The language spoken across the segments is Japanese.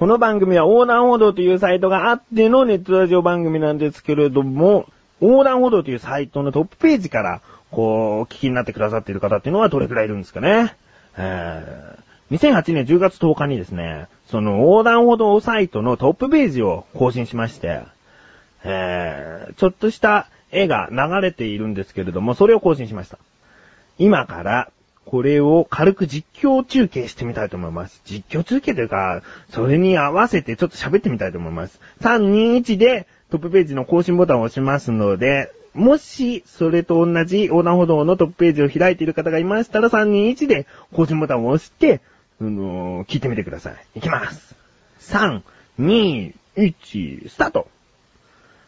この番組は横断歩道というサイトがあってのネットラジオ番組なんですけれども、横断歩道というサイトのトップページからお聞きになってくださっている方っていうのはどれくらいいるんですかね。2008年10月10日にですね、その横断歩道サイトのトップページを更新しまして、ちょっとした絵が流れているんですけれども、それを更新しました。今からこれを軽く実況中継してみたいと思います。実況中継というか、それに合わせてちょっと喋ってみたいと思います。3、2、1でトップページの更新ボタンを押しますので、もしそれと同じ横断歩道のトップページを開いている方がいましたら、3、2、1で更新ボタンを押して、聞いてみてください。いきます。3、2、1、スタート。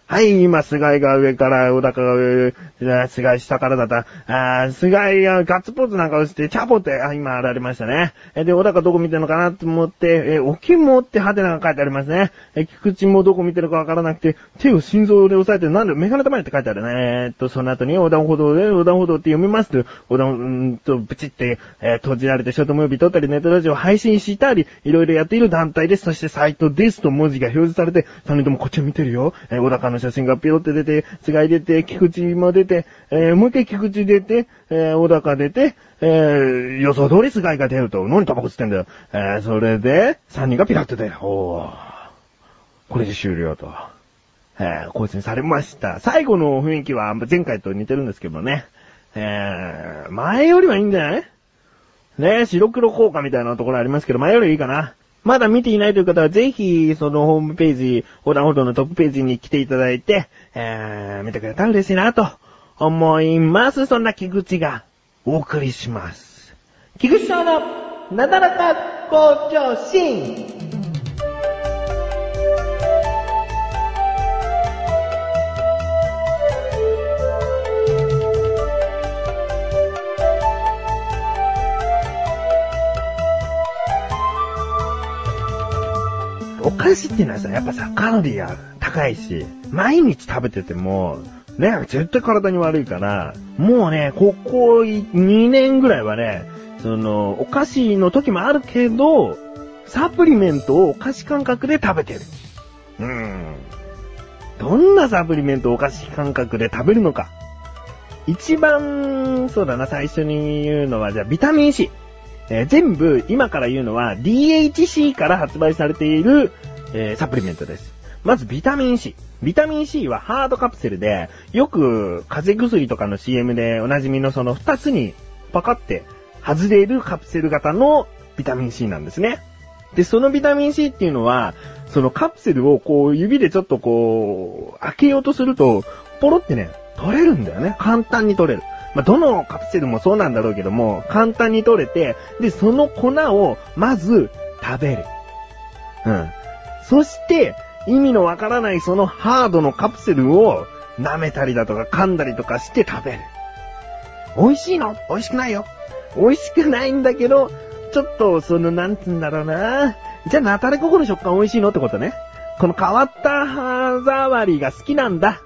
はい、今、菅井が上から、小高が上、菅井下からだった。菅井がガッツポーズなんかをして、チャポって、今、現れましたね。で、小高どこ見てるのかなと思って、おきもってハテナが書いてありますね。菊池もどこ見てるかわからなくて、手を心臓で押さえて、なんでメガネ玉にって書いてあるね。その後に、横断歩道で、横断歩道って読みますと、ブチって、閉じられて、ショートムービー撮ったり、ネットラジオ配信したり、いろいろやっている団体です。そして、サイトですと文字が表示されて、3人ともこっちを見てるよ。小高の写真がピロって出て、菅井出て、菊池も出て、もう一回菊池出て、小高出て、予想通り菅井が出ると、何タバコ吸ってんだよ。それで、3人がピラッと出る。これで終了と。更新されました。最後の雰囲気は前回と似てるんですけどね。前よりはいいんじゃないね、白黒効果みたいなところありますけど、前よりいいかな。まだ見ていないという方はぜひそのホームページ、横断歩道のトップページに来ていただいて、見てくれたら嬉しいなと思います。そんな菊池がお送りします。菊池翔のなだらか向上心。お菓子っていうのはさ、やっぱさ、カロリーが高いし、毎日食べてても、ね、絶対体に悪いから、もうね、ここ2年ぐらいはね、お菓子の時もあるけど、サプリメントをお菓子感覚で食べてる。どんなサプリメントをお菓子感覚で食べるのか。一番、そうだな、最初に言うのは、じゃあ、ビタミンC。全部今から言うのは DHC から発売されている、サプリメントです。まずビタミン C。ビタミン C はハードカプセルで、よく風邪薬とかの CM でおなじみのその2つにパカって外れるカプセル型のビタミン C なんですね。で、そのビタミン C っていうのは、そのカプセルをこう指でちょっとこう開けようとすると、ポロってね、取れるんだよね。簡単に取れる。まあ、どのカプセルもそうなんだろうけども、簡単に取れて、で、その粉をまず食べる。そして、意味のわからないそのハードのカプセルを舐めたりだとか噛んだりとかして食べる。美味しいの？美味しくないよ。美味しくないんだけど、ちょっとなんつうんだろうな。じゃあ、ナタデココの食感美味しいのってことね。この変わった歯触りが好きなんだ。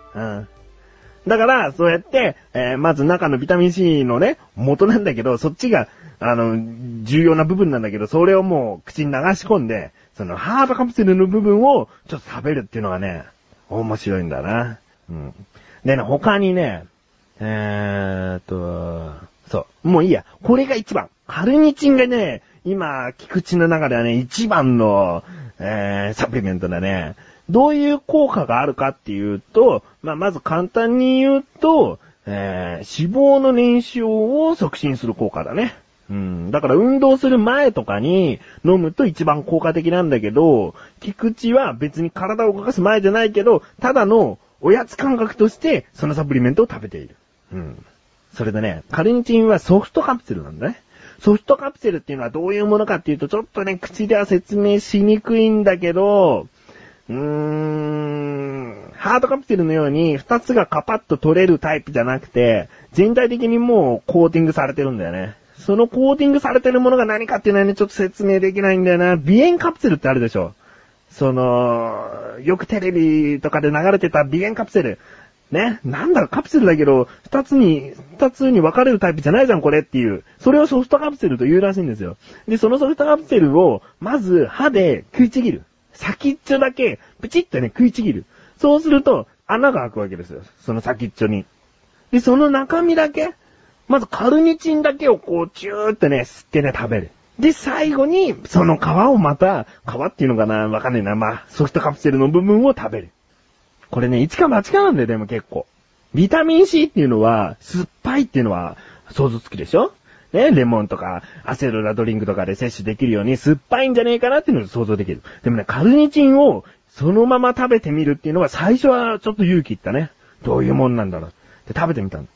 だから、そうやって、まず中のビタミン C のね、元なんだけど、そっちが、重要な部分なんだけど、それをもう口に流し込んで、ハードカプセルの部分をちょっと食べるっていうのがね、面白いんだな。でね、他にね、そう、もういいや。これが一番。カルニチンがね、今、菊池の中ではね、一番の、サプリメントだね。どういう効果があるかっていうと、まず簡単に言うと、脂肪の燃焼を促進する効果だね。だから運動する前とかに飲むと一番効果的なんだけど、菊池は別に体を動かす前じゃないけど、ただのおやつ感覚としてそのサプリメントを食べている。それでね、カルニチンはソフトカプセルなんだね。ソフトカプセルっていうのはどういうものかっていうと、ちょっとね、口では説明しにくいんだけど、ハードカプセルのように2つがカパッと取れるタイプじゃなくて、全体的にもうコーティングされてるんだよね。そのコーティングされてるものが何かっていうのはね、ちょっと説明できないんだよな。鼻炎カプセルってあるでしょ。よくテレビとかで流れてた鼻炎カプセル。ね。なんだろ、カプセルだけど、2つに分かれるタイプじゃないじゃん、これっていう。それをソフトカプセルと言うらしいんですよ。で、そのソフトカプセルを、まず歯で食いちぎる。先っちょだけ、プチッとね、食いちぎる。そうすると、穴が開くわけですよ。その先っちょに。で、その中身だけ、まずカルニチンだけをこう、チューってね、吸ってね、食べる。で、最後に、その皮をまた、皮っていうのかな、わかんねえな。まあ、ソフトカプセルの部分を食べる。これね、一か八かなんだよ、でも結構。ビタミン C っていうのは、酸っぱいっていうのは、想像つくでしょ？ね、レモンとか、アセロラドリンクとかで摂取できるように、酸っぱいんじゃねえかなっていうのを想像できる。でもね、カルニチンを、そのまま食べてみるっていうのは、最初はちょっと勇気いったね。どういうもんなんだろう。で、食べてみたの。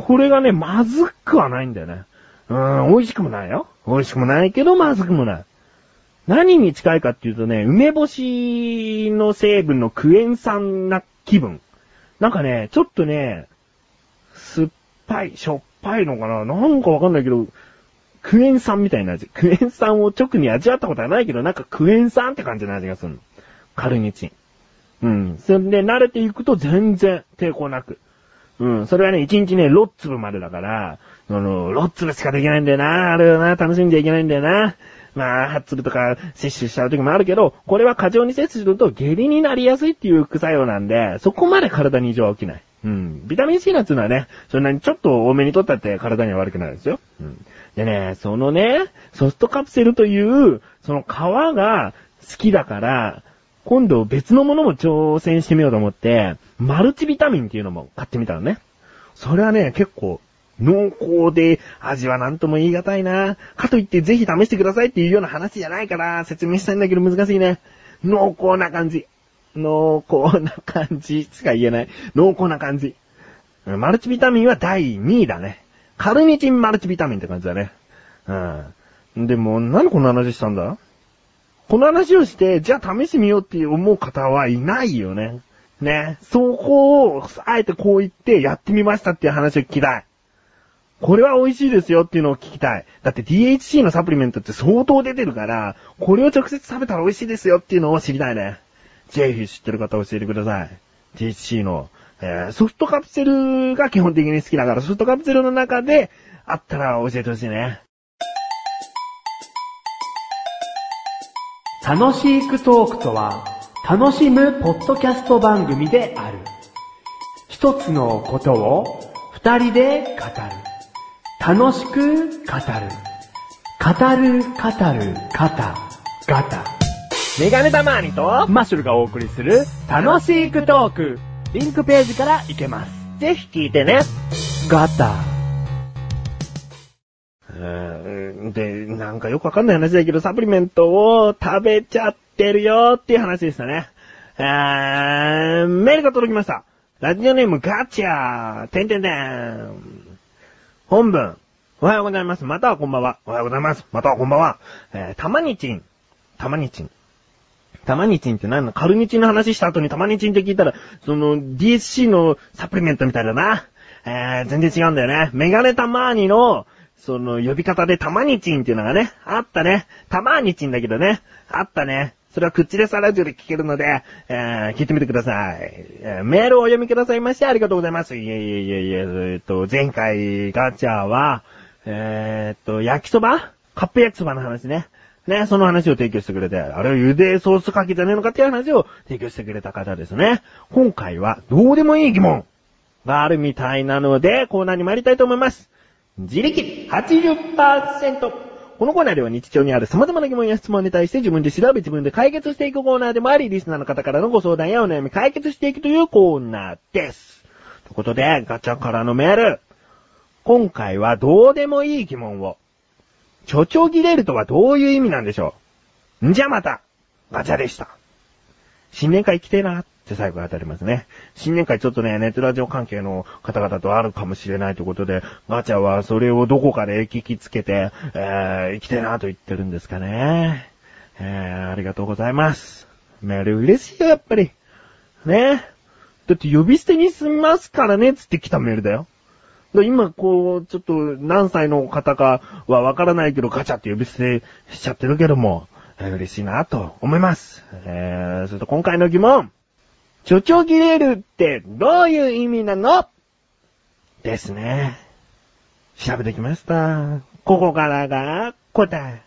これがね、まずくはないんだよね。美味しくもないよ。美味しくもないけど、まずくもない。何に近いかっていうとね、梅干しの成分のクエン酸な気分。なんかね、ちょっとね、酸っぱい、しょっぱいのかな、なんかわかんないけど、クエン酸みたいな味。クエン酸を直に味わったことはないけど、なんかクエン酸って感じの味がするの。カルニチン。うん。それで慣れていくと全然抵抗なく。うん、それはね、1日ね、6粒までだから、6粒しかできないんだよな、あれはな、楽しんじゃいけないんだよな。まあ、8粒とか摂取しちゃう時もあるけど、これは過剰に摂取すると下痢になりやすいっていう副作用なんで、そこまで体に異常は起きない。うん。ビタミン C なんていうのはね、そんなにちょっと多めに取ったって体には悪くないですよ。うん。でね、そのね、ソフトカプセルという、その皮が好きだから、今度別のものも挑戦してみようと思って、マルチビタミンっていうのも買ってみたのね。それはね、結構濃厚で味はなんとも言い難いな。かといってぜひ試してくださいっていうような話じゃないから説明したいんだけど難しいね。濃厚な感じ。濃厚な感じしか言えない。濃厚な感じ。マルチビタミンは第2位だね。カルニチンマルチビタミンって感じだね。うん。でも、なんでこんな話したんだ？この話をして、じゃあ試してみようって思う方はいないよね。ね。そこを、あえてこう言ってやってみましたっていう話を聞きたい。これは美味しいですよっていうのを聞きたい。だって DHC のサプリメントって相当出てるから、これを直接食べたら美味しいですよっていうのを知りたいね。ぜひ知ってる方教えてください。DHC の、ソフトカプセルが基本的に好きだから、ソフトカプセルの中であったら教えてほしいね。楽しくトークとは、楽しむポッドキャスト番組である。一つのことを二人で語る。楽しく語る。語る、語る、ガタ。メガネたまーにとマッシュルがお送りする楽しくトーク。リンクページから行けます。ぜひ聞いてね。ガタ。で、なんかよくわかんない話だけど、サプリメントを食べちゃってるよっていう話でしたね。メールが届きました。ラジオネームガチャー、本文、おはようございます。またはこんばんは。おはようございます。またはこんばんは。タマニチンって何なの？カルニチンの話した後にタマニチンって聞いたら、その DHC のサプリメントみたいだな。全然違うんだよね。メガネタマーニの、その呼び方でタマニチンっていうのがね、あったね。タマーニチンだけどね、あったね。それは口でさラジオで聞けるので、聞いてみてください。メールをお読みくださいましてありがとうございます。前回ガチャは、焼きそば？カップ焼きそばの話ね。ね、その話を提供してくれて、あれは茹でソースかけじゃねえのかっていう話を提供してくれた方ですね。今回はどうでもいい疑問があるみたいなので、コーナーに参りたいと思います。自力 80%。 このコーナーでは日常にある様々な疑問や質問に対して自分で調べ自分で解決していくコーナーでもあり、リスナーの方からのご相談やお悩み解決していくというコーナーです。ということで、ガチャからのメール、今回はどうでもいい疑問を、ちょちょぎれるとはどういう意味なんでしょう。じゃあまたガチャでした。新年会来てなって最後当たりますね。新年会ちょっとね、ネットラジオ関係の方々とあるかもしれないということで、ガチャはそれをどこかで聞きつけて、来てなと言ってるんですかね。ありがとうございます。メール嬉しいよ、やっぱり。ね。だって呼び捨てに済みますからね、つって来たメールだよ。今こう、ちょっと何歳の方かはわからないけど、ガチャって呼び捨てしちゃってるけども、嬉しいなと思います。それと今回の疑問、ちょちょぎれるってどういう意味なの？ですね。調べてきました。ここからが答え。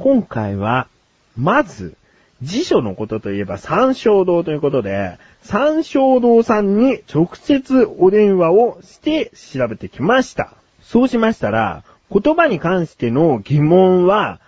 今回はまず辞書のことといえば三正堂ということで、三正堂さんに直接お電話をして調べてきました。そうしましたら、言葉に関しての疑問は、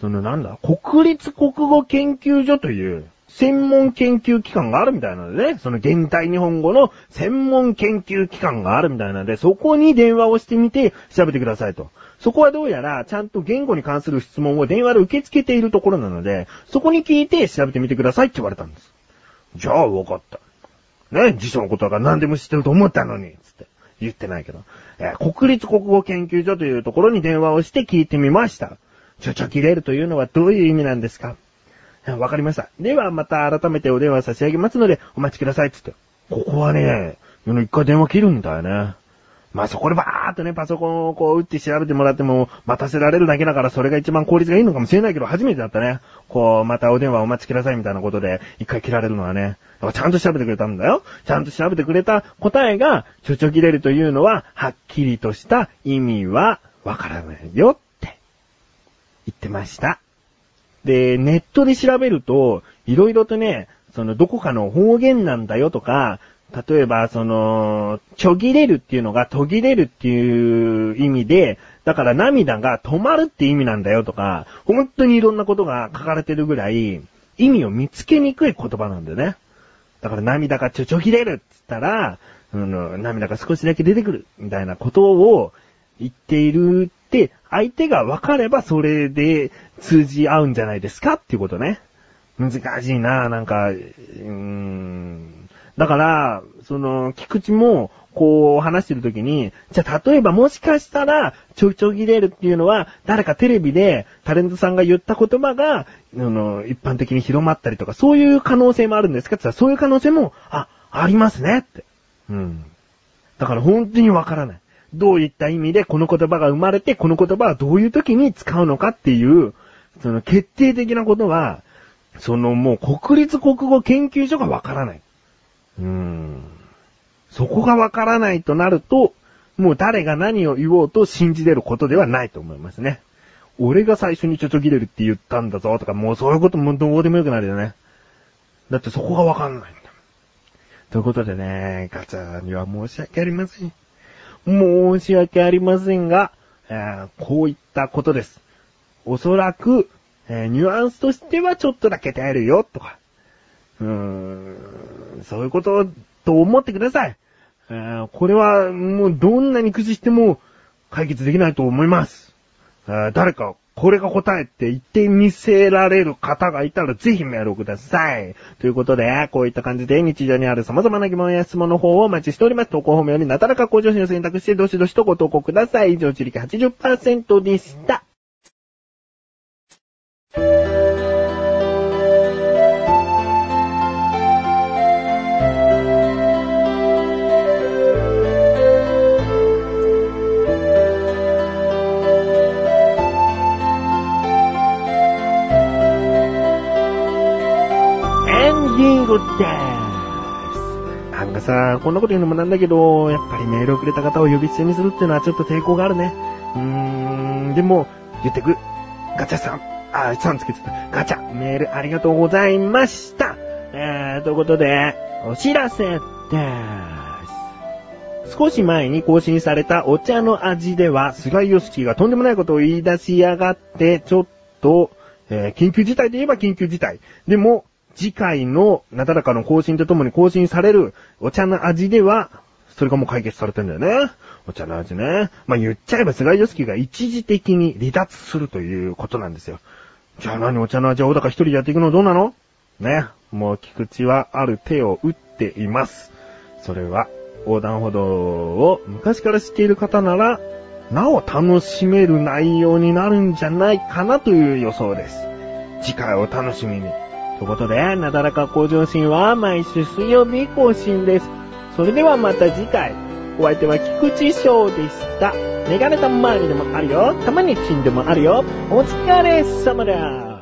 国立国語研究所という専門研究機関があるみたいなのでね、その現代日本語の専門研究機関があるみたいなので、そこに電話をしてみて調べてくださいと。そこはどうやらちゃんと言語に関する質問を電話で受け付けているところなので、そこに聞いて調べてみてくださいって言われたんです。じゃあ分かった。ね、辞書のことが何でも知ってると思ったのに、つって。言ってないけど、国立国語研究所というところに電話をして聞いてみました。ちょちょ切れるというのはどういう意味なんですか？わかりました。ではまた改めてお電話差し上げますのでお待ちくださいっつって。ここはね、一回電話切るんだよね。まあそこでバーっとね、パソコンをこう打って調べてもらっても待たせられるだけだからそれが一番効率がいいのかもしれないけど、初めてだったね。こうまたお電話お待ちくださいみたいなことで一回切られるのはね。ちゃんと調べてくれたんだよ。ちゃんと調べてくれた答えが、ちょちょ切れるというのははっきりとした意味はわからないよって言ってました。で、ネットで調べると、いろいろとね、どこかの方言なんだよとか、例えば、ちょぎれるっていうのが途切れるっていう意味で、だから涙が止まるって意味なんだよとか、本当にいろんなことが書かれてるぐらい、意味を見つけにくい言葉なんだよね。だから涙がちょちょぎれるって言ったら、涙が少しだけ出てくる、みたいなことを言っているで、相手が分かればそれで通じ合うんじゃないですかっていうことね。難しいなぁ、だから、菊池も、こう話してるときに、じゃあ例えばもしかしたら、ちょちょ切れるっていうのは、誰かテレビでタレントさんが言った言葉が、一般的に広まったりとか、そういう可能性もあるんですかって言ったら、そういう可能性も、ありますねって。だから本当に分からない。どういった意味でこの言葉が生まれて、この言葉はどういう時に使うのかっていう、決定的なことは、もう国立国語研究所がわからない。そこがわからないとなると、もう誰が何を言おうと信じれることではないと思いますね。俺が最初にちょちょ切れるって言ったんだぞとか、もうそういうこともどうでもよくなるよね。だってそこがわかんないんだ。ということでね、ガチャには申し訳ありません。申し訳ありませんが、こういったことです。おそらく、ニュアンスとしてはちょっとだけ耐えるよとか、そういうことと思ってください。これはもうどんなに苦ししても解決できないと思います。誰かこれが答えって言ってみせられる方がいたらぜひメールをください。ということで、こういった感じで日常にある様々な疑問や質問の方をお待ちしております。投稿フォームよりなだらか向上心を選択してどしどしとご投稿ください。以上、自力 80% でした。なんかさ、こんなこと言うのもなんだけど、やっぱりメールをくれた方を呼び捨てにするっていうのはちょっと抵抗があるね。でも、言ってく。ガチャさん。さんつけちゃった。ガチャ、メールありがとうございました。ということで、お知らせです。少し前に更新されたお茶の味では、菅井良樹がとんでもないことを言い出しやがって、ちょっと、緊急事態といえば緊急事態。でも、次回のなだらかの更新とともに更新されるお茶の味では、それがもう解決されてんだよね。お茶の味ね。まあ、言っちゃえば菅井良樹が一時的に離脱するということなんですよ。じゃあ何お茶の味は小高一人でやっていくのどうなのね。もう菊池はある手を打っています。それは横断歩道を昔から知っている方なら、なお楽しめる内容になるんじゃないかなという予想です。次回お楽しみに。ということで、なだらか向上心は毎週水曜日更新です。それではまた次回。お相手は菊池翔でした。メガネたまにでもあるよ。たまにちんでもあるよ。お疲れ様だ。